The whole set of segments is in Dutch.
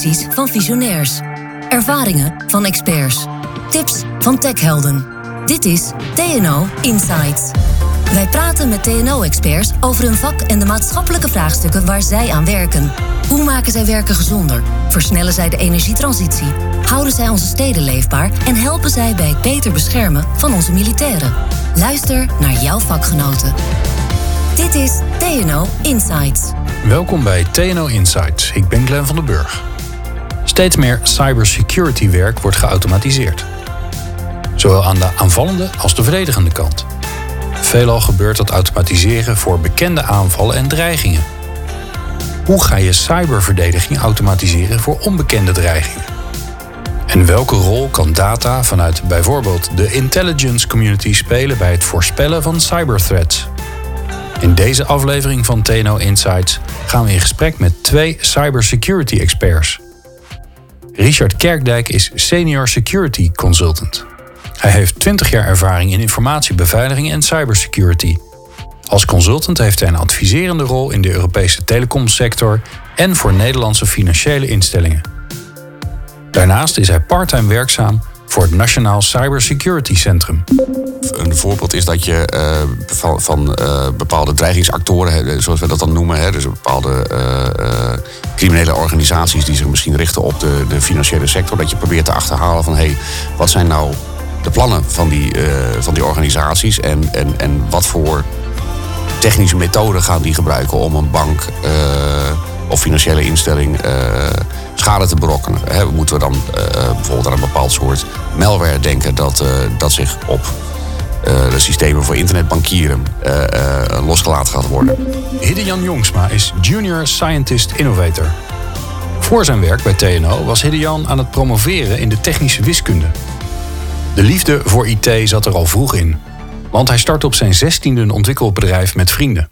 visies van visionairs. Ervaringen van experts. Tips van techhelden. Dit is TNO Insights. Wij praten met TNO-experts over hun vak en de maatschappelijke vraagstukken waar zij aan werken. Hoe maken zij werken gezonder? Versnellen zij de energietransitie? Houden zij onze steden leefbaar? En helpen zij bij het beter beschermen van onze militairen? Luister naar jouw vakgenoten. Dit is TNO Insights. Welkom bij TNO Insights. Ik ben Glenn van den Burg. Steeds meer cybersecurity werk wordt geautomatiseerd. Zowel aan de aanvallende als de verdedigende kant. Veelal gebeurt dat automatiseren voor bekende aanvallen en dreigingen. Hoe ga je cyberverdediging automatiseren voor onbekende dreigingen? En welke rol kan data vanuit bijvoorbeeld de intelligence community spelen bij het voorspellen van cyber threats? In deze aflevering van TNO Insights gaan we in gesprek met 2 cybersecurity experts. Richard Kerkdijk is Senior Security Consultant. Hij heeft 20 jaar ervaring in informatiebeveiliging en cybersecurity. Als consultant heeft hij een adviserende rol in de Europese telecomsector en voor Nederlandse financiële instellingen. Daarnaast is hij parttime werkzaam voor het Nationaal Cyber Security Centrum. Een voorbeeld is dat je van bepaalde dreigingsactoren, zoals we dat dan noemen, dus bepaalde criminele organisaties die zich misschien richten op de financiële sector, dat je probeert te achterhalen van wat zijn nou de plannen van die organisaties en wat voor technische methoden gaan die gebruiken om een bank of financiële instelling schade te berokkenen. Moeten we dan bijvoorbeeld aan een bepaald soort malware denken dat zich op de systemen voor internetbankieren losgelaten gaat worden. Hidde-Jan Jongsma is Junior Scientist Innovator. Voor zijn werk bij TNO was Hidde-Jan aan het promoveren in de technische wiskunde. De liefde voor IT zat er al vroeg in, want hij startte op zijn 16e een ontwikkelbedrijf met vrienden.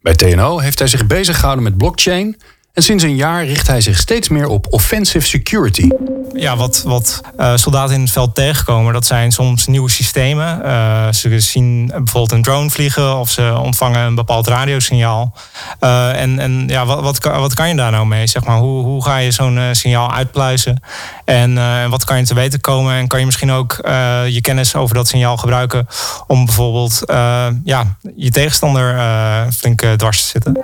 Bij TNO heeft hij zich bezig gehouden met blockchain en sinds een jaar richt hij zich steeds meer op offensive security. Ja, wat soldaten in het veld tegenkomen, dat zijn soms nieuwe systemen. Ze zien bijvoorbeeld een drone vliegen of ze ontvangen een bepaald radiosignaal. Wat kan je daar nou mee? Zeg maar, hoe ga je zo'n signaal uitpluizen? En wat kan je te weten komen? En kan je misschien ook je kennis over dat signaal gebruiken om bijvoorbeeld je tegenstander flink dwars te zitten?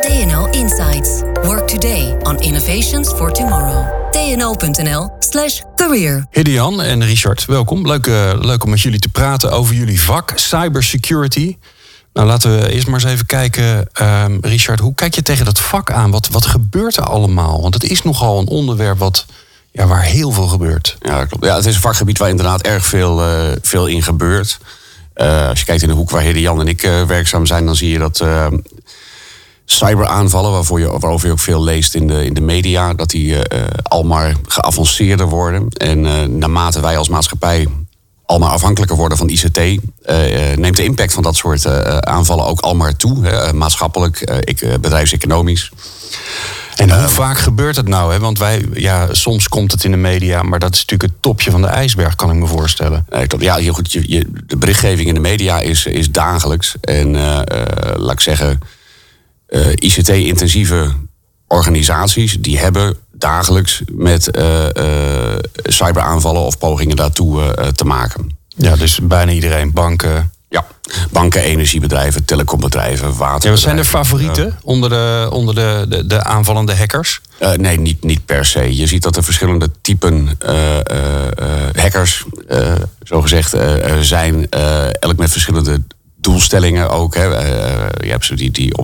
TNO Insights. Work today on innovations for tomorrow. TNO.nl/career. Hidde-Jan en Richard, welkom. Leuk om met jullie te praten over jullie vak, cybersecurity. Nou, laten we eerst maar eens even kijken, Richard, hoe kijk je tegen dat vak aan? Wat gebeurt er allemaal? Want het is nogal een onderwerp waar heel veel gebeurt. Ja, klopt. Ja, het is een vakgebied waar inderdaad erg veel in gebeurt. Als je kijkt in de hoek waar Hidde-Jan en ik werkzaam zijn, dan zie je dat cyberaanvallen, waarover je ook veel leest in de media, dat die al maar geavanceerder worden. En naarmate wij als maatschappij al maar afhankelijker worden van ICT, neemt de impact van dat soort aanvallen ook al maar toe. Maatschappelijk, bedrijfseconomisch. En hoe vaak gebeurt het nou? Hè? Want soms komt het in de media, maar dat is natuurlijk het topje van de ijsberg, kan ik me voorstellen. Ja, heel goed. De berichtgeving in de media is dagelijks. En laat ik zeggen, ICT-intensieve organisaties die hebben dagelijks met cyberaanvallen of pogingen daartoe te maken. Ja, dus bijna iedereen. Banken. Ja, banken, energiebedrijven, telecombedrijven, waterbedrijven. Ja, wat zijn de favorieten onder de aanvallende hackers? Nee, niet per se. Je ziet dat er verschillende typen hackers, zogezegd, zijn. Elk met verschillende doelstellingen ook. Hè. Je hebt ze die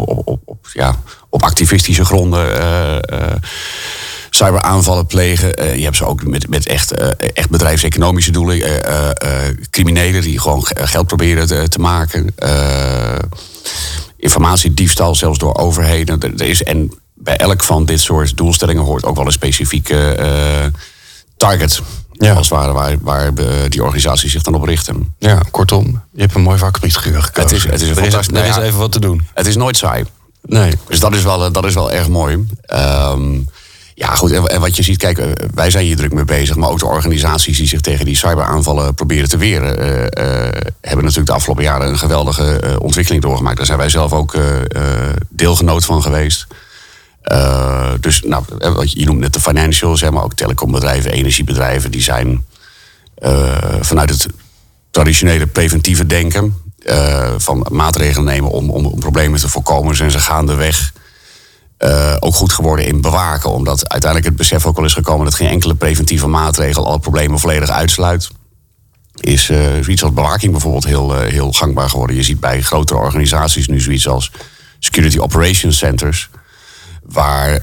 op activistische gronden cyberaanvallen plegen. Je hebt ze ook met echt bedrijfseconomische doelen. Criminelen die gewoon geld proberen te maken. Informatiediefstal, zelfs door overheden. En bij elk van dit soort doelstellingen hoort ook wel een specifieke target. Ja. Als het ware waar die organisaties zich dan op richten. Ja, kortom, je hebt een mooi vakgebied gekozen. Het is fantastisch. Er is even wat te doen. Het is nooit saai. Nee. Dus dat is wel erg mooi. Goed, en wat je ziet, kijk, wij zijn hier druk mee bezig, maar ook de organisaties die zich tegen die cyberaanvallen proberen te weren, hebben natuurlijk de afgelopen jaren een geweldige ontwikkeling doorgemaakt. Daar zijn wij zelf ook deelgenoot van geweest. Dus nou, je noemt net de financials, maar ook telecombedrijven, energiebedrijven, die zijn vanuit het traditionele preventieve denken van maatregelen nemen om problemen te voorkomen, zijn ze gaandeweg ook goed geworden in bewaken. Omdat uiteindelijk het besef ook al is gekomen dat geen enkele preventieve maatregel alle problemen volledig uitsluit. Is zoiets als bewaking bijvoorbeeld heel gangbaar geworden. Je ziet bij grotere organisaties nu zoiets als Security Operations Centers, waar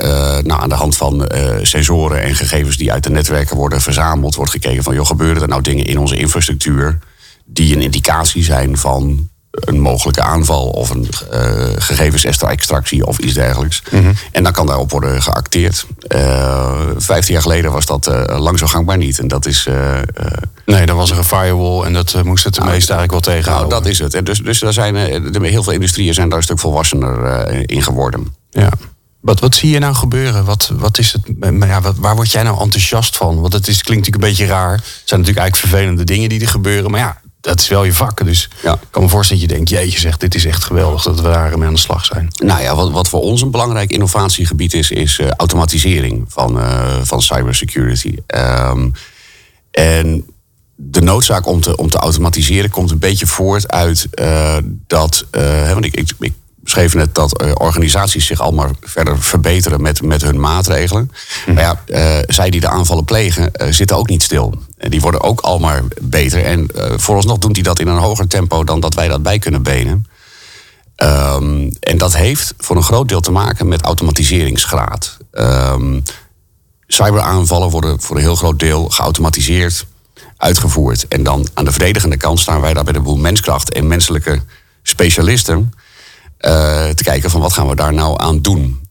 aan de hand van sensoren en gegevens die uit de netwerken worden verzameld, wordt gekeken van, joh, gebeuren er nou dingen in onze infrastructuur die een indicatie zijn van een mogelijke aanval of een gegevensextractie of iets dergelijks. Mm-hmm. En dan kan daarop worden geacteerd. 15 jaar geleden was dat lang zo gangbaar niet. En dat is... nee, dan was er een firewall en dat moest het meeste eigenlijk wel tegenhouden. Nou, dat is het. En dus daar zijn heel veel industrieën zijn daar een stuk volwassener in geworden. Ja. Wat zie je nou gebeuren? Wat is het, waar word jij nou enthousiast van? Want het klinkt natuurlijk een beetje raar. Het zijn natuurlijk eigenlijk vervelende dingen die er gebeuren. Maar ja, dat is wel je vak. Dus ja. Ik kan me voorstellen dat je denkt, jeetje zeg, dit is echt geweldig dat we daarmee aan de slag zijn. Nou ja, wat voor ons een belangrijk innovatiegebied is automatisering van cybersecurity. En de noodzaak om te automatiseren komt een beetje voort uit dat... want ik schreef net dat organisaties zich allemaal verder verbeteren met hun maatregelen. Mm. Maar ja, zij die de aanvallen plegen, zitten ook niet stil. Die worden ook allemaal beter. En vooralsnog doen die dat in een hoger tempo dan dat wij dat bij kunnen benen. En dat heeft voor een groot deel te maken met automatiseringsgraad. Cyberaanvallen worden voor een heel groot deel geautomatiseerd uitgevoerd. En dan aan de verdedigende kant staan wij daar bij de boel menskracht en menselijke specialisten te kijken van wat gaan we daar nou aan doen.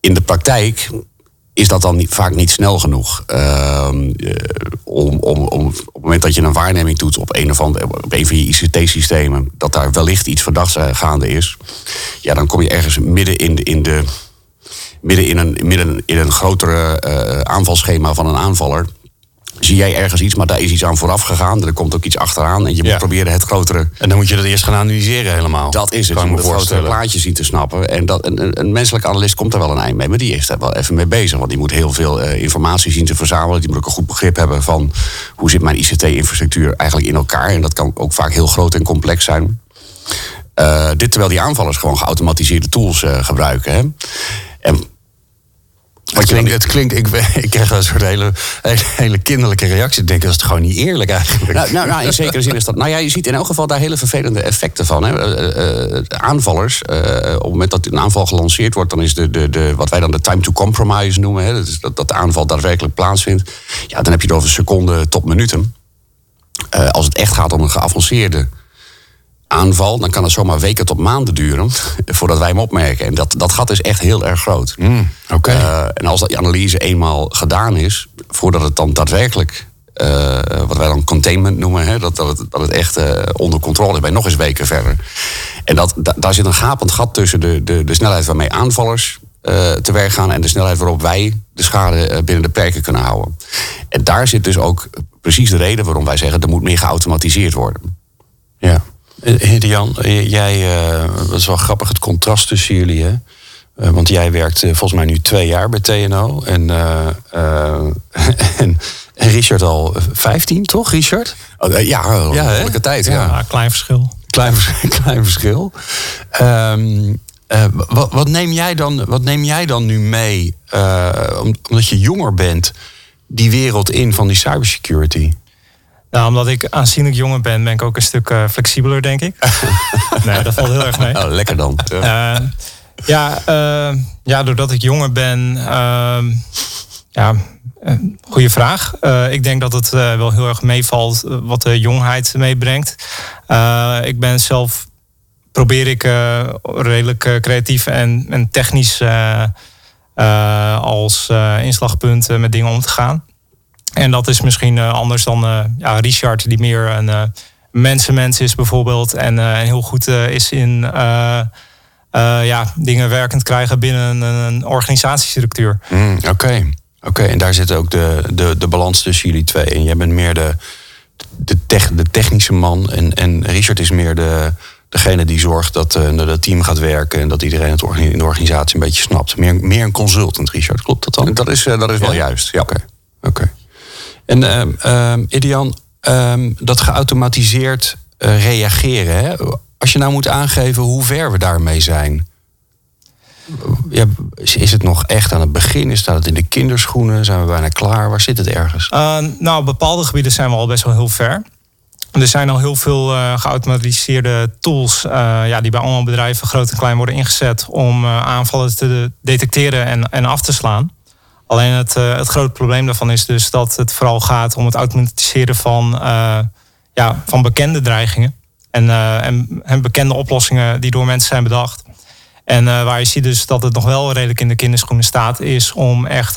In de praktijk is dat dan vaak niet snel genoeg. Op het moment dat je een waarneming doet op een van je ICT-systemen, dat daar wellicht iets verdachts gaande is, ja, dan kom je ergens midden in een grotere aanvalsschema van een aanvaller. Zie jij ergens iets, maar daar is iets aan vooraf gegaan. Er komt ook iets achteraan en je moet proberen het grotere... En dan moet je dat eerst gaan analyseren helemaal. Dat is het. Je moet het grotere plaatje zien te snappen. En een menselijk analist komt er wel een eind mee. Maar die is daar wel even mee bezig. Want die moet heel veel informatie zien te verzamelen. Die moet ook een goed begrip hebben van hoe zit mijn ICT-infrastructuur eigenlijk in elkaar. En dat kan ook vaak heel groot en complex zijn. Dit terwijl die aanvallers gewoon geautomatiseerde tools gebruiken. Hè. En... Het klinkt ik krijg een soort hele kinderlijke reactie. Ik denk, dat is het gewoon niet eerlijk eigenlijk. Nou, in zekere zin is dat... Nou ja, je ziet in elk geval daar hele vervelende effecten van. Hè. Aanvallers, op het moment dat een aanval gelanceerd wordt, dan is de wat wij dan de time to compromise noemen. Hè. Dat de aanval daadwerkelijk plaatsvindt. Ja, dan heb je het over seconden tot minuten. Als het echt gaat om een geavanceerde aanval, dan kan het zomaar weken tot maanden duren voordat wij hem opmerken. En dat gat is echt heel erg groot. Okay. En als die analyse eenmaal gedaan is, voordat het dan daadwerkelijk, wat wij dan containment noemen, hè, dat het echt onder controle is, bij nog eens weken verder. En daar zit een gapend gat tussen de snelheid waarmee aanvallers te werk gaan en de snelheid waarop wij de schade binnen de perken kunnen houden. En daar zit dus ook precies de reden waarom wij zeggen, er moet meer geautomatiseerd worden. Ja. Hidde-Jan, jij, dat is wel grappig het contrast tussen jullie, hè? Want jij werkt volgens mij nu 2 jaar bij TNO en Richard al 15, toch Richard? Ja, behoorlijke tijd. Ja. Ja, klein verschil. Klein verschil. Wat neem jij dan nu mee, omdat je jonger bent, die wereld in van die cybersecurity? Nou, omdat ik aanzienlijk jonger ben, ben ik ook een stuk flexibeler, denk ik. Nee, dat valt heel erg mee. Nou, lekker dan. Doordat ik jonger ben... goede vraag. Ik denk dat het wel heel erg meevalt wat de jongheid meebrengt. Ik ben zelf... probeer ik redelijk creatief en technisch als inslagpunt met dingen om te gaan. En dat is misschien anders dan Richard, die meer een mensenmens is bijvoorbeeld. En heel goed is in dingen werkend krijgen binnen een organisatiestructuur. Oké, en daar zit ook de balans tussen jullie twee. En jij bent meer de technische man en Richard is meer de... degene die zorgt dat het team gaat werken en dat iedereen het in de organisatie een beetje snapt. Meer een consultant, Richard, klopt dat dan? Dat is wel juist, ja. Oké. En Hidde-Jan, dat geautomatiseerd reageren, hè? Als je nou moet aangeven hoe ver we daarmee zijn. Ja, is het nog echt aan het begin? Staat het in de kinderschoenen? Zijn we bijna klaar? Waar zit het ergens? Nou, op bepaalde gebieden zijn we al best wel heel ver. Er zijn al heel veel geautomatiseerde tools die bij allemaal bedrijven groot en klein worden ingezet om aanvallen te detecteren en af te slaan. Alleen het grote probleem daarvan is dus dat het vooral gaat om het automatiseren van bekende dreigingen. En bekende oplossingen die door mensen zijn bedacht. En waar je ziet dus dat het nog wel redelijk in de kinderschoenen staat, is om echt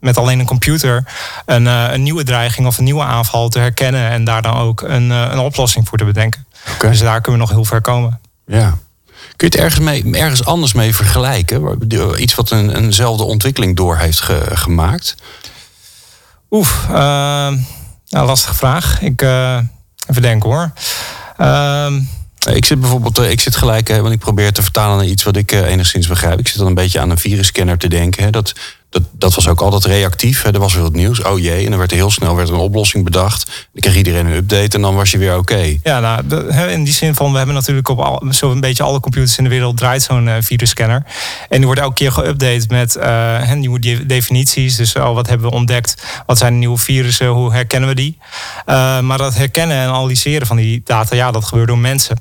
met alleen een computer een nieuwe dreiging of een nieuwe aanval te herkennen en daar dan ook een oplossing voor te bedenken. Okay. Dus daar kunnen we nog heel ver komen. Ja. Kun je het ergens anders mee vergelijken? Iets wat eenzelfde ontwikkeling door heeft gemaakt? Lastige vraag. Ik even denken hoor. Ik zit gelijk, want ik probeer te vertalen naar iets wat ik enigszins begrijp. Ik zit dan een beetje aan een virusscanner te denken. Hè. Dat was ook altijd reactief. Hè. Er was weer wat nieuws. Oh jee. En dan werd er heel snel een oplossing bedacht. Dan kreeg iedereen een update en dan was je weer oké. Ja, nou, in die zin van, we hebben natuurlijk zo'n beetje alle computers in de wereld draait zo'n virusscanner. En die wordt elke keer geüpdate met nieuwe definities. Dus wat hebben we ontdekt? Wat zijn de nieuwe virussen? Hoe herkennen we die? Maar dat herkennen en analyseren van die data, ja, dat gebeurt door mensen.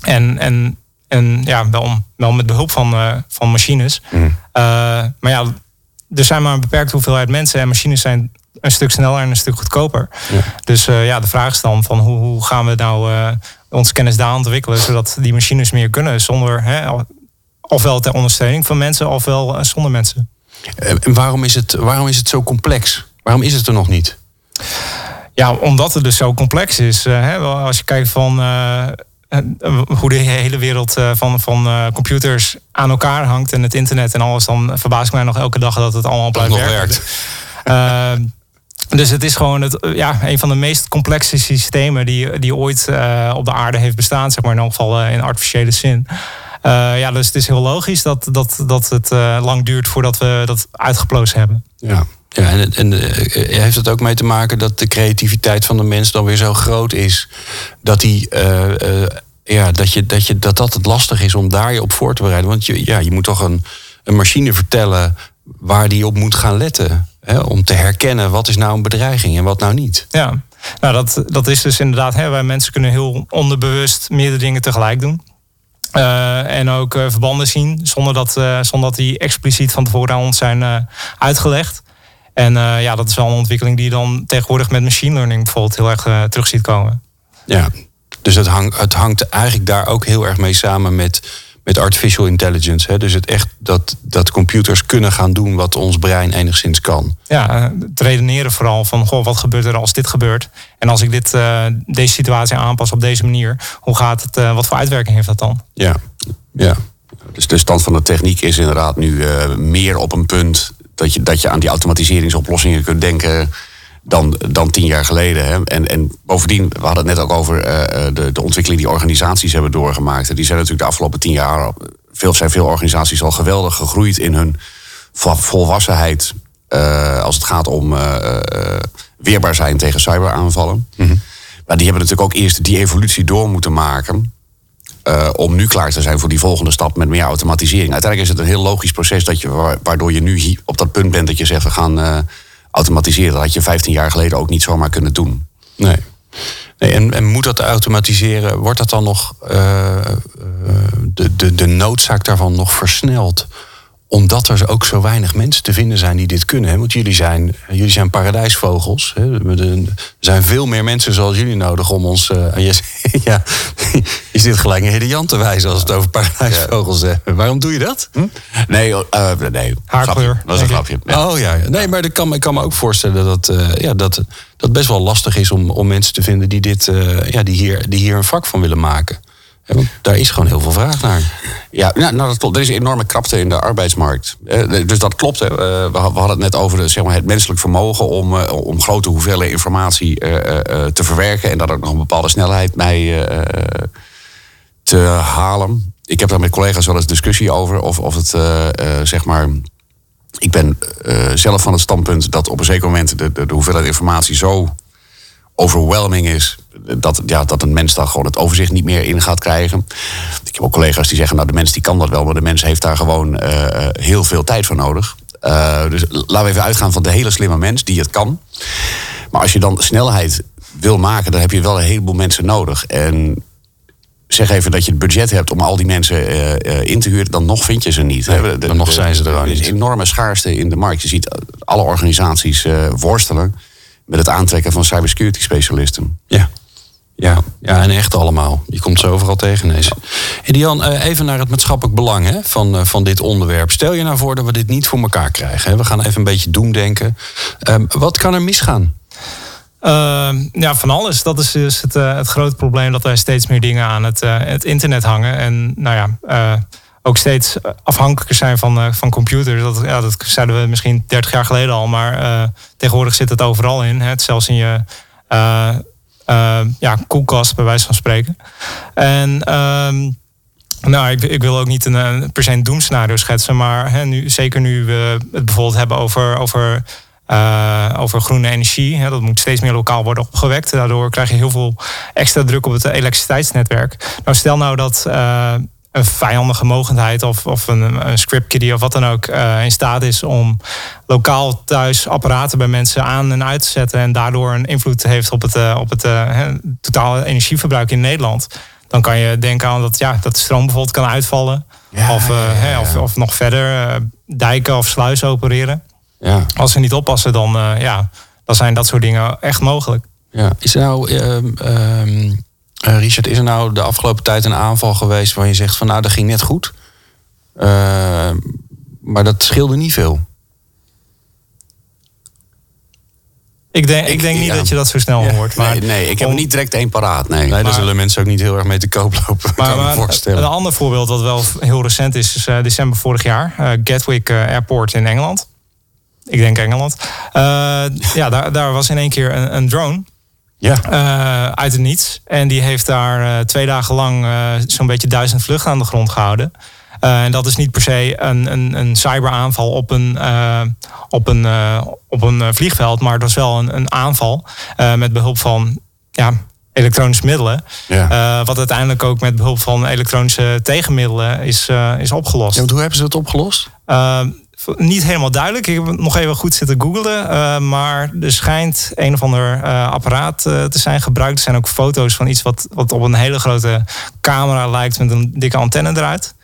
En wel met behulp van machines. Maar ja, er zijn maar een beperkte hoeveelheid mensen en machines zijn een stuk sneller en een stuk goedkoper. Ja. Dus de vraag is dan van hoe gaan we nou onze kennis daar ontwikkelen zodat die machines meer kunnen zonder, ofwel ter ondersteuning van mensen ofwel zonder mensen. En waarom is het zo complex? Waarom is het er nog niet? Ja, omdat het dus zo complex is. Als je kijkt van hoe de hele wereld van computers aan elkaar hangt en het internet en alles, dan verbaas ik mij nog elke dag dat het allemaal blijft werken. Dus het is gewoon een van de meest complexe systemen die ooit op de aarde heeft bestaan, zeg maar, in elk geval in artificiële zin. Dus het is heel logisch dat het lang duurt voordat we dat uitgeplozen hebben. Ja. Ja, en heeft het ook mee te maken dat de creativiteit van de mens dan weer zo groot is dat dat het lastig is om daar je op voor te bereiden? Want je moet toch een machine vertellen waar die op moet gaan letten, hè, om te herkennen wat is nou een bedreiging en wat nou niet. Ja, nou dat is dus inderdaad, wij mensen kunnen heel onderbewust meerdere dingen tegelijk doen. En ook verbanden zien zonder dat die expliciet van tevoren aan ons zijn uitgelegd. En dat is wel een ontwikkeling die je dan tegenwoordig met machine learning bijvoorbeeld heel erg terug ziet komen. Ja, dus het hangt eigenlijk daar ook heel erg mee samen met artificial intelligence. Hè? Dus het echt dat computers kunnen gaan doen wat ons brein enigszins kan. Ja, het redeneren vooral van, wat gebeurt er als dit gebeurt? En als ik deze situatie aanpas op deze manier, hoe gaat het? Wat voor uitwerking heeft dat dan? Ja. Dus de stand van de techniek is inderdaad nu meer op een punt dat je aan die automatiseringsoplossingen kunt denken dan 10 jaar geleden. Hè. En bovendien, we hadden het net ook over de ontwikkeling die organisaties hebben doorgemaakt. En die zijn natuurlijk de afgelopen 10 jaar... Zijn veel organisaties al geweldig gegroeid in hun volwassenheid, als het gaat om weerbaar zijn tegen cyberaanvallen. Mm-hmm. Maar die hebben natuurlijk ook eerst die evolutie door moeten maken, om nu klaar te zijn voor die volgende stap met meer automatisering. Uiteindelijk is het een heel logisch proces waardoor je nu op dat punt bent dat je zegt, we gaan automatiseren. Dat had je 15 jaar geleden ook niet zomaar kunnen doen. Nee, en moet dat automatiseren, wordt dat dan nog de noodzaak daarvan nog versneld? Omdat er ook zo weinig mensen te vinden zijn die dit kunnen. Hè? Want jullie zijn paradijsvogels. Hè? Er zijn veel meer mensen zoals jullie nodig om ons... is dit gelijk een Hidde-Jan te wijzen als we het over paradijsvogels hebben? Waarom doe je dat? Nee. Haarkleur. Dat is een grapje. Ja. Oh ja. Nee, maar ik kan me ook voorstellen dat best wel lastig is om mensen te vinden die hier een vak van willen maken. Ja, want daar is gewoon heel veel vraag naar. Ja, nou, dat klopt. Er is een enorme krapte in de arbeidsmarkt. Dus dat klopt. Hè. We hadden het net over het menselijk vermogen om grote hoeveelheden informatie te verwerken en dat ook nog een bepaalde snelheid mee te halen. Ik heb daar met collega's wel eens discussie over. Of het, zeg maar... Ik ben zelf van het standpunt dat op een zeker moment de hoeveelheid informatie zo overwhelming is, dat een mens daar gewoon het overzicht niet meer in gaat krijgen. Ik heb ook collega's die zeggen, nou, de mens die kan dat wel, maar de mens heeft daar gewoon heel veel tijd voor nodig. Dus laten we even uitgaan van de hele slimme mens die het kan. Maar als je dan snelheid wil maken, dan heb je wel een heleboel mensen nodig. En zeg even dat je het budget hebt om al die mensen in te huren, dan nog vind je ze niet. Nee, dan nog zijn ze er al niet. Er is een enorme schaarste in de markt. Je ziet alle organisaties worstelen met het aantrekken van cybersecurity specialisten. Ja, en echt allemaal. Je komt ze overal tegen ineens. Hidde-Jan, even naar het maatschappelijk belang van dit onderwerp. Stel je nou voor dat we dit niet voor elkaar krijgen. We gaan even een beetje doemdenken. Wat kan er misgaan? Van alles. Dat is dus het grote probleem, dat wij steeds meer dingen aan het internet hangen. En ook steeds afhankelijker zijn van computers. Dat zeiden we misschien 30 jaar geleden al. Maar tegenwoordig zit het overal in. Hè? Zelfs in je koelkast, bij wijze van spreken. En ik wil ook niet een per se een doemscenario schetsen. Maar zeker nu we het bijvoorbeeld hebben over groene energie. Hè, dat moet steeds meer lokaal worden opgewekt. Daardoor krijg je heel veel extra druk op het elektriciteitsnetwerk. Nou, stel nou dat een vijandige mogendheid of een script kiddie of wat dan ook in staat is om lokaal thuis apparaten bij mensen aan en uit te zetten en daardoor een invloed heeft op het totale energieverbruik in Nederland. Dan kan je denken aan dat de stroom bijvoorbeeld kan uitvallen. Ja, of nog verder dijken of sluizen opereren. Ja. Als ze niet oppassen, dan zijn dat soort dingen echt mogelijk. Ja. Richard, is er nou de afgelopen tijd een aanval geweest waar je zegt van dat ging net goed. Maar dat scheelde niet veel. Ik denk niet dat je dat zo snel hoort. Maar nee, ik heb niet direct één paraat. Nee, daar zullen mensen ook niet heel erg mee te koop lopen. Een ander voorbeeld dat wel heel recent is december vorig jaar. Gatwick Airport in Engeland. Ik denk Engeland. Daar was in één keer een drone. Uit het niets. En die heeft daar 2 dagen lang zo'n beetje 1000 vluchten aan de grond gehouden. En dat is niet per se een cyberaanval op een vliegveld. Maar dat is wel een aanval met behulp van elektronische middelen. Ja. Wat uiteindelijk ook met behulp van elektronische tegenmiddelen is opgelost. Ja, want hoe hebben ze dat opgelost? Niet helemaal duidelijk. Ik heb het nog even goed zitten googlen. Maar er schijnt een of ander apparaat te zijn gebruikt. Er zijn ook foto's van iets wat op een hele grote camera lijkt met een dikke antenne eruit.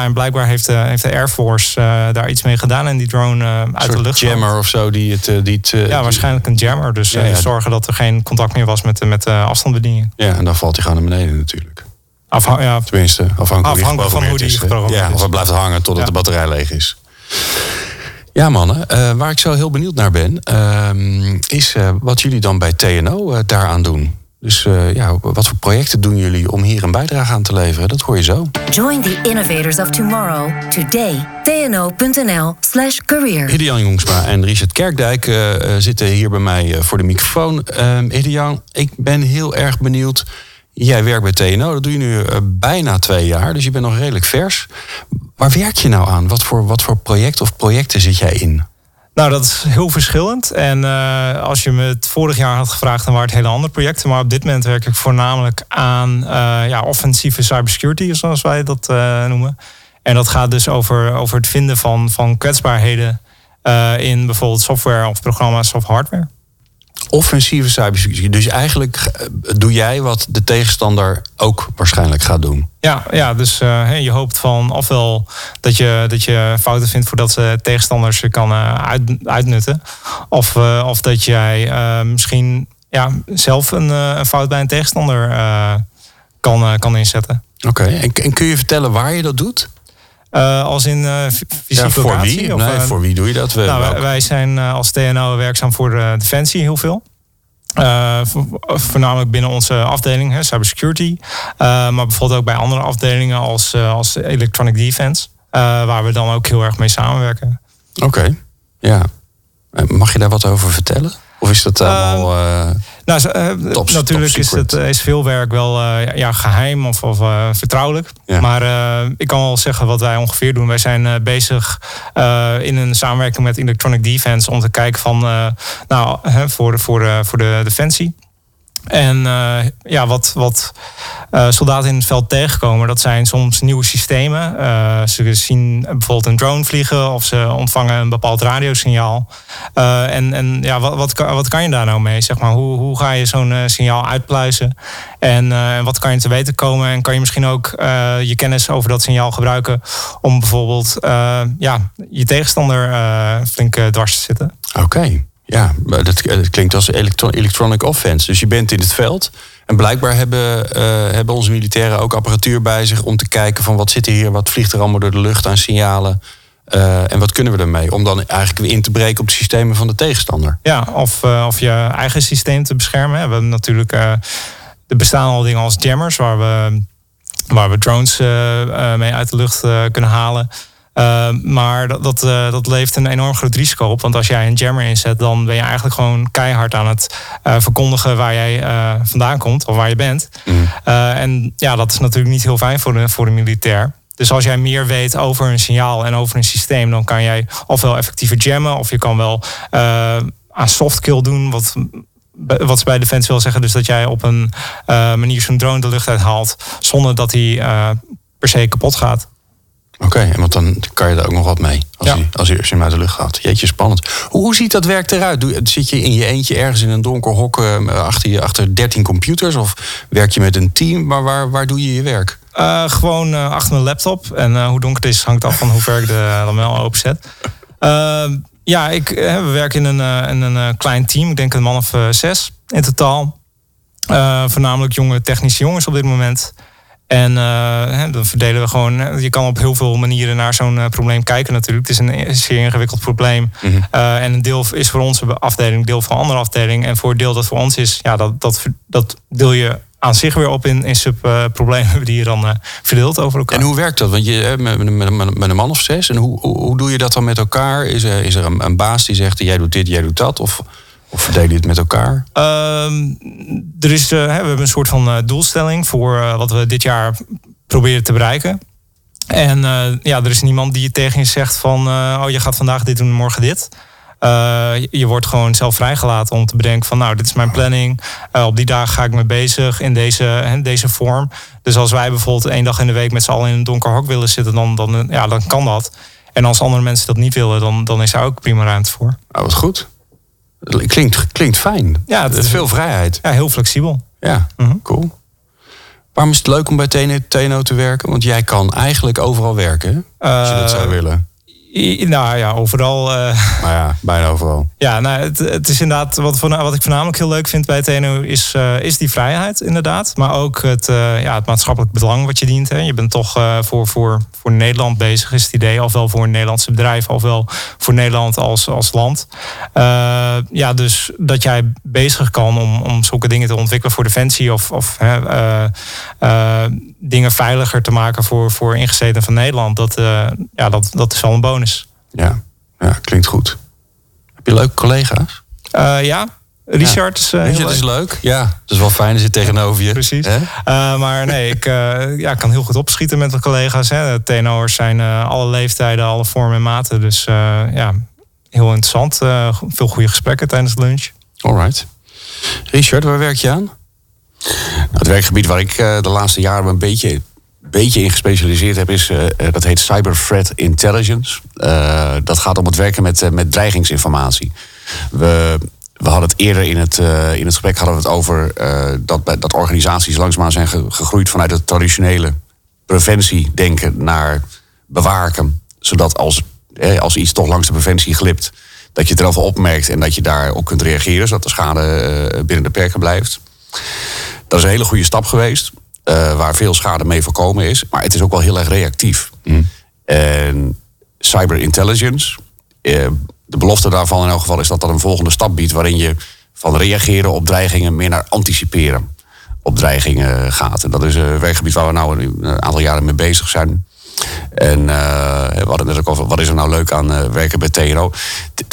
En blijkbaar heeft de Air Force daar iets mee gedaan en die drone uit de lucht. Een jammer of zo die het... waarschijnlijk een jammer. Dus zorgen dat er geen contact meer was met afstandsbedieningen. Ja, en dan valt hij gewoon naar beneden natuurlijk. Tenminste, afhankelijk van hoe die geprogrammeerd is. Ja, of hij blijft hangen totdat de batterij leeg is. Ja, mannen, waar ik zo heel benieuwd naar ben, is wat jullie dan bij TNO daaraan doen. Dus wat voor projecten doen jullie om hier een bijdrage aan te leveren? Dat hoor je zo. Join the innovators of tomorrow today. tno.nl/career. Hidde-Jan Jongsma en Richard Kerkdijk zitten hier bij mij voor de microfoon. Hidde-Jan, ik ben heel erg benieuwd. Jij werkt bij TNO, dat doe je nu bijna 2 jaar, dus je bent nog redelijk vers. Waar werk je nou aan? Wat voor project of projecten zit jij in? Nou, dat is heel verschillend. En als je me het vorig jaar had gevraagd, dan waren het hele andere projecten. Maar op dit moment werk ik voornamelijk aan offensieve cybersecurity, zoals wij dat noemen. En dat gaat dus over het vinden van kwetsbaarheden in bijvoorbeeld software of programma's of hardware. Offensieve cybersecurity. Dus eigenlijk doe jij wat de tegenstander ook waarschijnlijk gaat doen. Ja dus je hoopt van ofwel dat je fouten vindt voordat de tegenstander ze kan uitnutten. Of dat jij misschien zelf een fout bij een tegenstander kan inzetten. Oké. En kun je vertellen waar je dat doet? Als in fysieke locatie? Voor wie? Voor wie doe je dat? Wij zijn als TNO werkzaam voor de Defensie heel veel. Voornamelijk binnen onze afdeling, cybersecurity. Maar bijvoorbeeld ook bij andere afdelingen als electronic defense. Waar we dan ook heel erg mee samenwerken. Oké. Mag je daar wat over vertellen? Of is dat allemaal... natuurlijk is veel werk wel geheim of vertrouwelijk. Ja. Maar ik kan wel zeggen wat wij ongeveer doen. Wij zijn bezig in een samenwerking met Electronic Defense om te kijken van voor de defensie. En wat soldaten in het veld tegenkomen, dat zijn soms nieuwe systemen. Ze zien bijvoorbeeld een drone vliegen of ze ontvangen een bepaald radiosignaal. Wat kan je daar nou mee? Zeg maar, hoe ga je zo'n signaal uitpluizen? En wat kan je te weten komen? En kan je misschien ook je kennis over dat signaal gebruiken om bijvoorbeeld je tegenstander flink dwars te zitten? Oké. Ja, dat klinkt als electronic offense. Dus je bent in het veld. En blijkbaar hebben onze militairen ook apparatuur bij zich om te kijken van wat zit er hier, wat vliegt er allemaal door de lucht aan signalen. En wat kunnen we ermee? Om dan eigenlijk weer in te breken op de systemen van de tegenstander. Ja, of je eigen systeem te beschermen. We hebben natuurlijk, er bestaan al dingen als jammers waar we drones mee uit de lucht kunnen halen. Maar dat levert een enorm groot risico op. Want als jij een jammer inzet, dan ben je eigenlijk gewoon keihard aan het verkondigen waar jij vandaan komt of waar je bent. Mm. Dat is natuurlijk niet heel fijn voor de militair. Dus als jij meer weet over een signaal en over een systeem, dan kan jij ofwel effectiever jammen, of je kan wel aan softkill doen, wat ze bij Defensie wil zeggen. Dus dat jij op een manier zo'n drone de lucht uithaalt zonder dat hij per se kapot gaat. Oké, want dan kan je daar ook nog wat mee als je hem uit de lucht gaat. Jeetje, spannend. Hoe ziet dat werk eruit? Zit je in je eentje ergens in een donker hok achter 13 computers? Of werk je met een team? Maar waar doe je je werk? Gewoon achter mijn laptop. En hoe donker het is hangt af van hoe ver ik de lamel openzet. We werken in een klein team. Ik denk een man of 6 in totaal. Voornamelijk jonge technische jongens op dit moment. En dan verdelen we gewoon... Je kan op heel veel manieren naar zo'n probleem kijken natuurlijk. Het is een zeer ingewikkeld probleem. Mm-hmm. En een deel is voor onze afdeling, een deel voor een andere afdeling. En voor het deel dat voor ons is, dat deel je aan zich weer op in subproblemen die je dan verdeelt over elkaar. En hoe werkt dat? Want je met een man of 6. En hoe doe je dat dan met elkaar? Is er een baas die zegt, jij doet dit, jij doet dat? Of verdelen je het met elkaar? We hebben een soort van doelstelling voor wat we dit jaar proberen te bereiken. En er is niemand die tegen je zegt van... je gaat vandaag dit doen en morgen dit. Je wordt gewoon zelf vrijgelaten om te bedenken van... dit is mijn planning. Op die dagen ga ik me bezig in deze vorm. Dus als wij bijvoorbeeld 1 dag in de week met z'n allen in een donker hok willen zitten... dan kan dat. En als andere mensen dat niet willen, dan is daar ook prima ruimte voor. Wat goed. Klinkt fijn. Ja, het is veel vrijheid. Ja, heel flexibel. Ja, mm-hmm. Cool. Waarom is het leuk om bij TNO te werken? Want jij kan eigenlijk overal werken, als je dat zou willen. Overal. Maar ja, bijna overal. Ja, het is inderdaad... Wat ik voornamelijk heel leuk vind bij TNO is die vrijheid, inderdaad. Maar ook het maatschappelijk belang wat je dient. Hè. Je bent toch voor Nederland bezig, is het idee. Ofwel voor een Nederlandse bedrijf, ofwel voor Nederland als land. Dus dat jij bezig kan om zulke dingen te ontwikkelen voor Defensie... of dingen veiliger te maken voor ingezetenen van Nederland. Dat is al een bonus. Ja, klinkt goed. Heb je leuke collega's? Richard is Richard is leuk. Ja, dat is wel fijn. Hij zit tegenover je. Precies. Ik kan heel goed opschieten met de collega's. Hè. TNO'ers zijn alle leeftijden, alle vormen en maten. Dus heel interessant. Veel goede gesprekken tijdens lunch. Alright. Richard, waar werk je aan? Het werkgebied waar ik de laatste jaren een beetje in gespecialiseerd heb, is dat heet Cyber Threat Intelligence. Dat gaat om het werken met dreigingsinformatie. We hadden het eerder in het gesprek over dat organisaties langzaamaan zijn gegroeid vanuit het traditionele preventiedenken naar bewaken. Zodat als iets toch langs de preventie glipt, dat je het er al van opmerkt en dat je daar op kunt reageren, zodat de schade binnen de perken blijft. Dat is een hele goede stap geweest. Waar veel schade mee voorkomen is. Maar het is ook wel heel erg reactief. Mm. En cyber intelligence, de belofte daarvan in elk geval... is dat een volgende stap biedt... waarin je van reageren op dreigingen... meer naar anticiperen op dreigingen gaat. En dat is een werkgebied waar we nu een aantal jaren mee bezig zijn. En we hadden net ook over, wat is er nou leuk aan werken bij TNO?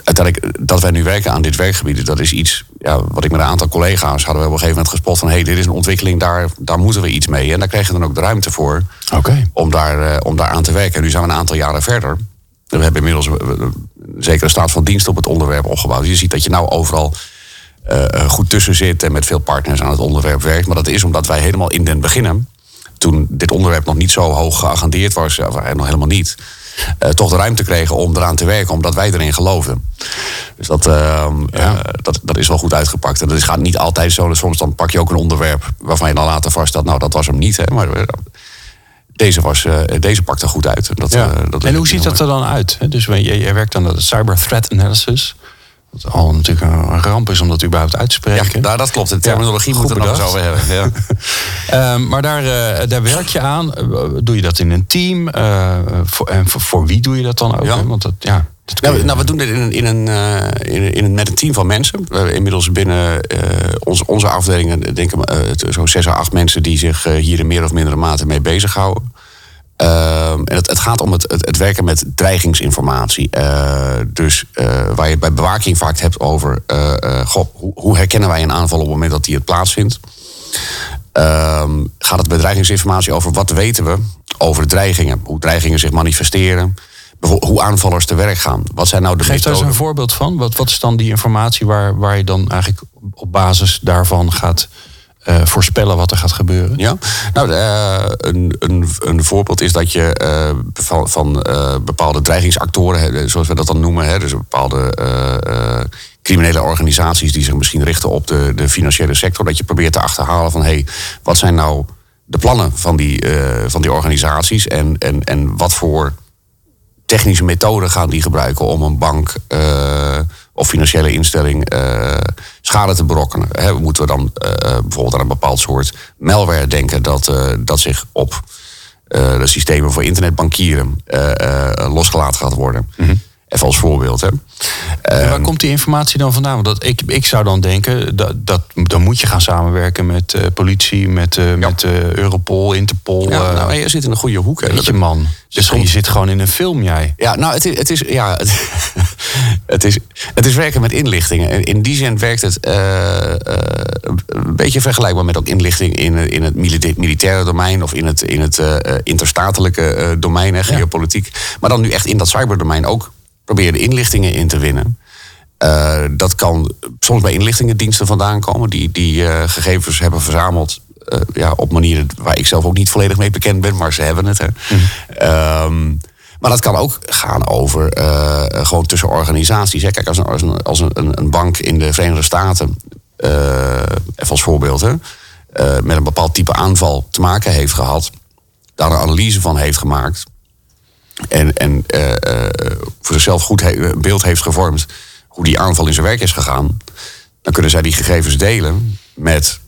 Uiteindelijk, dat wij nu werken aan dit werkgebied, dat is iets... Ja, wat ik met een aantal collega's hadden we op een gegeven moment gespot van... dit is een ontwikkeling, daar moeten we iets mee. En daar kregen we dan ook de ruimte voor om daar aan te werken. En nu zijn we een aantal jaren verder. We hebben inmiddels een zekere staat van dienst op het onderwerp opgebouwd. Dus je ziet dat je nou overal goed tussen zit... en met veel partners aan het onderwerp werkt. Maar dat is omdat wij helemaal in den beginnen... toen dit onderwerp nog niet zo hoog geagendeerd was... of nog helemaal niet... toch de ruimte kregen om eraan te werken... omdat wij erin geloofden. Dus dat is wel goed uitgepakt. En dat gaat niet altijd zo. Dus soms dan pak je ook een onderwerp... waarvan je dan later vaststelt... nou, dat was hem niet. Hè, maar deze pakte goed uit. En hoe ziet dat er dan uit? Dus jij werkt aan de Cyber Threat Analysis... Wat al natuurlijk een ramp is om dat überhaupt uit te spreken. Ja, dat klopt. De terminologie moet er nog eens over hebben. Ja. Maar daar werk je aan. Doe je dat in een team? Voor wie doe je dat dan ook? Ja. Want dat, ja, dat we doen dit met een team van mensen. We hebben inmiddels binnen onze afdelingen... denk ik zo'n 6 à 8 mensen die zich hier in meer of mindere mate mee bezighouden. En het gaat om het werken met dreigingsinformatie. Dus waar je het bij bewaking vaak hebt over... hoe herkennen wij een aanval op het moment dat die het plaatsvindt? Gaat het bij dreigingsinformatie over wat weten we over dreigingen? Hoe dreigingen zich manifesteren? Hoe aanvallers te werk gaan? Wat zijn nou de methoden? Geef daar eens een voorbeeld van. Wat is dan die informatie waar je dan eigenlijk op basis daarvan gaat... voorspellen wat er gaat gebeuren? Ja, nou, een voorbeeld is dat je van bepaalde dreigingsactoren, zoals we dat dan noemen, dus bepaalde criminele organisaties die zich misschien richten op de financiële sector, dat je probeert te achterhalen van wat zijn nou de plannen van die organisaties en wat voor technische methoden gaan die gebruiken om een bank of financiële instelling schade te berokkenen. Moeten we dan bijvoorbeeld aan een bepaald soort malware denken... dat zich op de systemen voor internetbankieren losgelaten gaat worden? Mm-hmm. Even als voorbeeld. Hè. En waar komt die informatie dan vandaan? Want ik zou dan denken, dan moet je gaan samenwerken met politie... met Europol, Interpol. Ja, je zit in een goede hoek. Hè. Je zit gewoon in een film, jij. Ja, nou, het is werken met inlichtingen. En in die zin werkt het een beetje vergelijkbaar met ook inlichting... in het militaire domein of in het interstatelijke domein, geopolitiek. Maar dan nu echt in dat cyberdomein ook... Probeer de inlichtingen in te winnen. Dat kan soms bij inlichtingendiensten vandaan komen... die gegevens hebben verzameld op manieren... waar ik zelf ook niet volledig mee bekend ben, maar ze hebben het. Hè. Mm-hmm. Maar dat kan ook gaan over gewoon tussen organisaties. Hè. Kijk, als een bank in de Verenigde Staten... even als voorbeeld, hè, met een bepaald type aanval te maken heeft gehad... daar een analyse van heeft gemaakt... en voor zichzelf goed een beeld heeft gevormd... hoe die aanval in zijn werk is gegaan... dan kunnen zij die gegevens delen met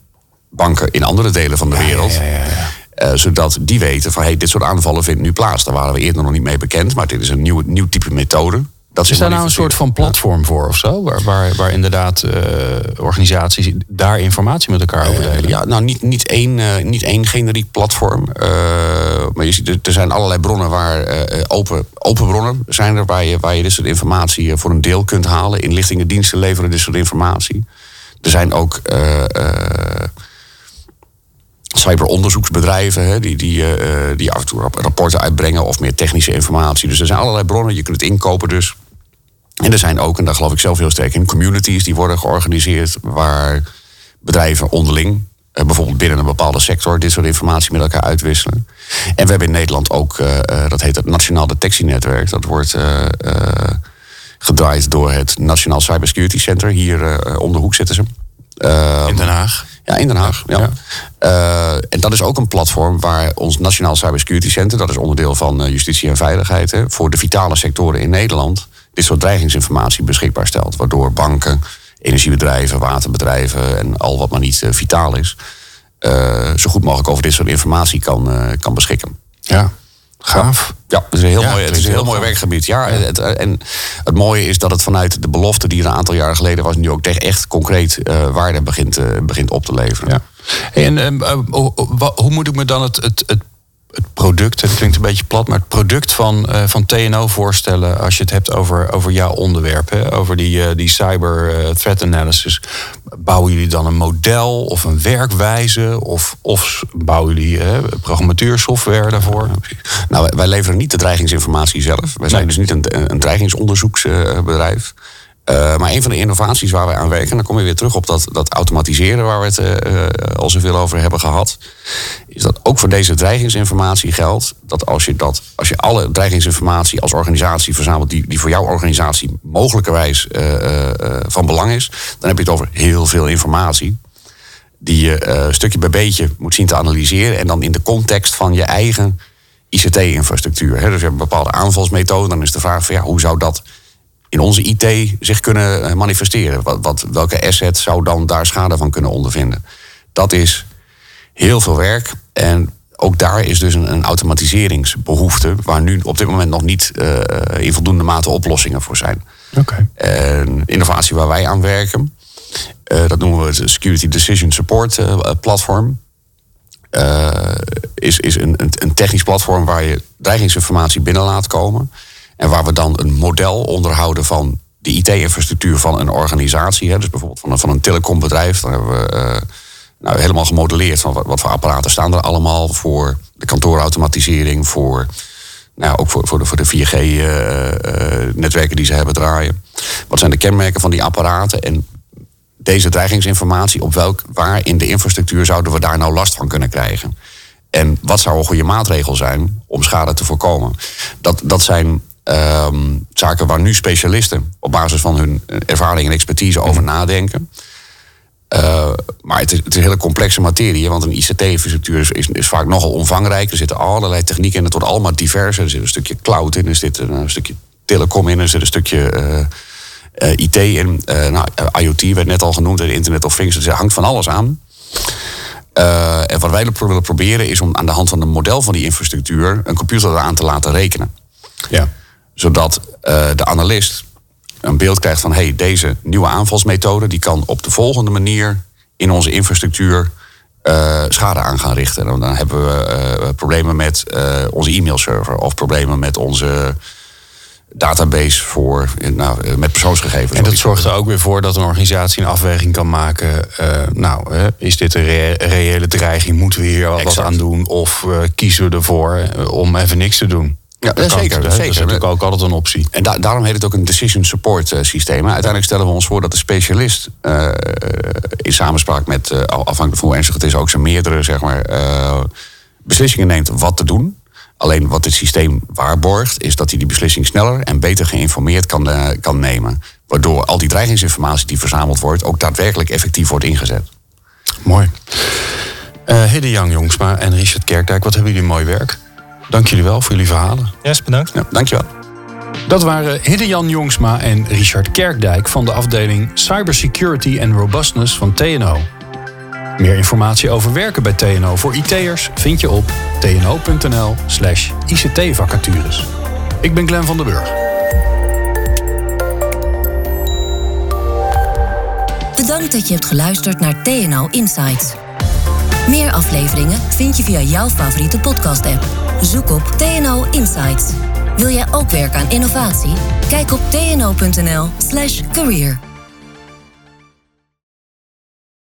banken in andere delen van de wereld... Ja. Zodat die weten van dit soort aanvallen vindt nu plaats. Daar waren we eerder nog niet mee bekend, maar dit is een nieuw type methode... Is daar nou een soort van platform voor of zo? Waar inderdaad organisaties daar informatie met elkaar over delen? Ja, nou niet één generiek platform. Maar je ziet, er zijn allerlei bronnen open bronnen zijn er... waar je dit soort informatie voor een deel kunt halen. Inlichtingendiensten leveren dit soort informatie. Er zijn ook... cyberonderzoeksbedrijven die af en toe rapporten uitbrengen... of meer technische informatie. Dus er zijn allerlei bronnen, je kunt het inkopen dus. En er zijn ook, en daar geloof ik zelf heel sterk in... communities die worden georganiseerd... waar bedrijven onderling, bijvoorbeeld binnen een bepaalde sector... dit soort informatie met elkaar uitwisselen. En we hebben in Nederland ook, dat heet het Nationaal Detectienetwerk... dat wordt gedraaid door het Nationaal Cyber Security Center. Hier om de hoek zitten ze. In Den Haag? Ja, in Den Haag. Ja. En dat is ook een platform waar ons Nationaal Cyber Security Center... dat is onderdeel van justitie en veiligheid... voor de vitale sectoren in Nederland... dit soort dreigingsinformatie beschikbaar stelt. Waardoor banken, energiebedrijven, waterbedrijven... en al wat maar niet vitaal is... zo goed mogelijk over dit soort informatie kan beschikken. Ja, gaaf. Ja, het is een heel mooi werkgebied. Ja, ja. En het mooie is dat het vanuit de belofte die er een aantal jaren geleden was... nu ook echt concreet waarde begint op te leveren. Ja. En hoe moet ik me dan het het product, dat klinkt een beetje plat, maar het product van TNO voorstellen als je het hebt over jouw onderwerp, hè, over die cyber threat analysis. Bouwen jullie dan een model of een werkwijze of bouwen jullie programmatuursoftware daarvoor? Nou, wij leveren niet de dreigingsinformatie zelf. Wij zijn dus niet een dreigingsonderzoeksbedrijf. Maar een van de innovaties waar we aan werken, en dan kom je weer terug op dat automatiseren waar we het al zoveel over hebben gehad, is dat ook voor deze dreigingsinformatie geldt dat als je alle dreigingsinformatie als organisatie verzamelt die voor jouw organisatie mogelijkerwijs van belang is, dan heb je het over heel veel informatie die je stukje bij beetje moet zien te analyseren en dan in de context van je eigen ICT-infrastructuur. Hè. Dus je hebt een bepaalde aanvalsmethode, dan is de vraag van hoe zou dat in onze IT zich kunnen manifesteren? Welke asset zou dan daar schade van kunnen ondervinden? Dat is heel veel werk. En ook daar is dus een automatiseringsbehoefte waar nu op dit moment nog niet in voldoende mate oplossingen voor zijn. Okay. En innovatie waar wij aan werken, dat noemen we het Security Decision Support platform. Is een technisch platform waar je dreigingsinformatie binnen laat komen. En waar we dan een model onderhouden van de IT-infrastructuur van een organisatie. Hè, dus bijvoorbeeld van een telecombedrijf. Dan hebben we helemaal gemodelleerd van wat voor apparaten staan er allemaal voor de kantoorautomatisering, ook voor de 4G-netwerken die ze hebben draaien. Wat zijn de kenmerken van die apparaten? En deze dreigingsinformatie, waar in de infrastructuur zouden we daar nou last van kunnen krijgen? En wat zou een goede maatregel zijn om schade te voorkomen? Dat zijn zaken waar nu specialisten op basis van hun ervaring en expertise over nadenken. Maar het is een hele complexe materie, want een ICT-infrastructuur is vaak nogal omvangrijk. Er zitten allerlei technieken in, het wordt allemaal diverser. Er zit een stukje cloud in, er zit een stukje telecom in, er zit een stukje IT in. IoT werd net al genoemd, Internet of Things, er hangt van alles aan. En wat wij willen proberen is om aan de hand van een model van die infrastructuur een computer eraan te laten rekenen. Ja. Zodat de analist een beeld krijgt van deze nieuwe aanvalsmethode die kan op de volgende manier in onze infrastructuur schade aan gaan richten. En dan hebben we problemen met onze e-mailserver of problemen met onze database met persoonsgegevens. En dat zorgt er ook weer voor dat een organisatie een afweging kan maken. Is dit een reële dreiging? Moeten we hier wat aan doen? Of kiezen we ervoor om even niks te doen? Ja, dat is natuurlijk ook altijd een optie. En daarom heet het ook een decision support systeem. Uiteindelijk stellen we ons voor dat de specialist in samenspraak met, afhankelijk van hoe ernstig het is, ook zijn meerdere beslissingen neemt wat te doen. Alleen wat dit systeem waarborgt is dat hij die beslissing sneller en beter geïnformeerd kan nemen. Waardoor al die dreigingsinformatie die verzameld wordt ook daadwerkelijk effectief wordt ingezet. Mooi. Hidde-Jan Jongsma en Richard Kerkdijk, wat hebben jullie mooi werk. Dank jullie wel voor jullie verhalen. Yes, bedankt. Ja, dankjewel. Dat waren Hidde-Jan Jongsma en Richard Kerkdijk van de afdeling Cybersecurity and Robustness van TNO. Meer informatie over werken bij TNO voor IT'ers vind je op tno.nl/ICT-vacatures. Ik ben Glenn van den Burg. Bedankt dat je hebt geluisterd naar TNO Insights. Meer afleveringen vind je via jouw favoriete podcast-app. Zoek op TNO Insights. Wil jij ook werken aan innovatie? Kijk op tno.nl/career.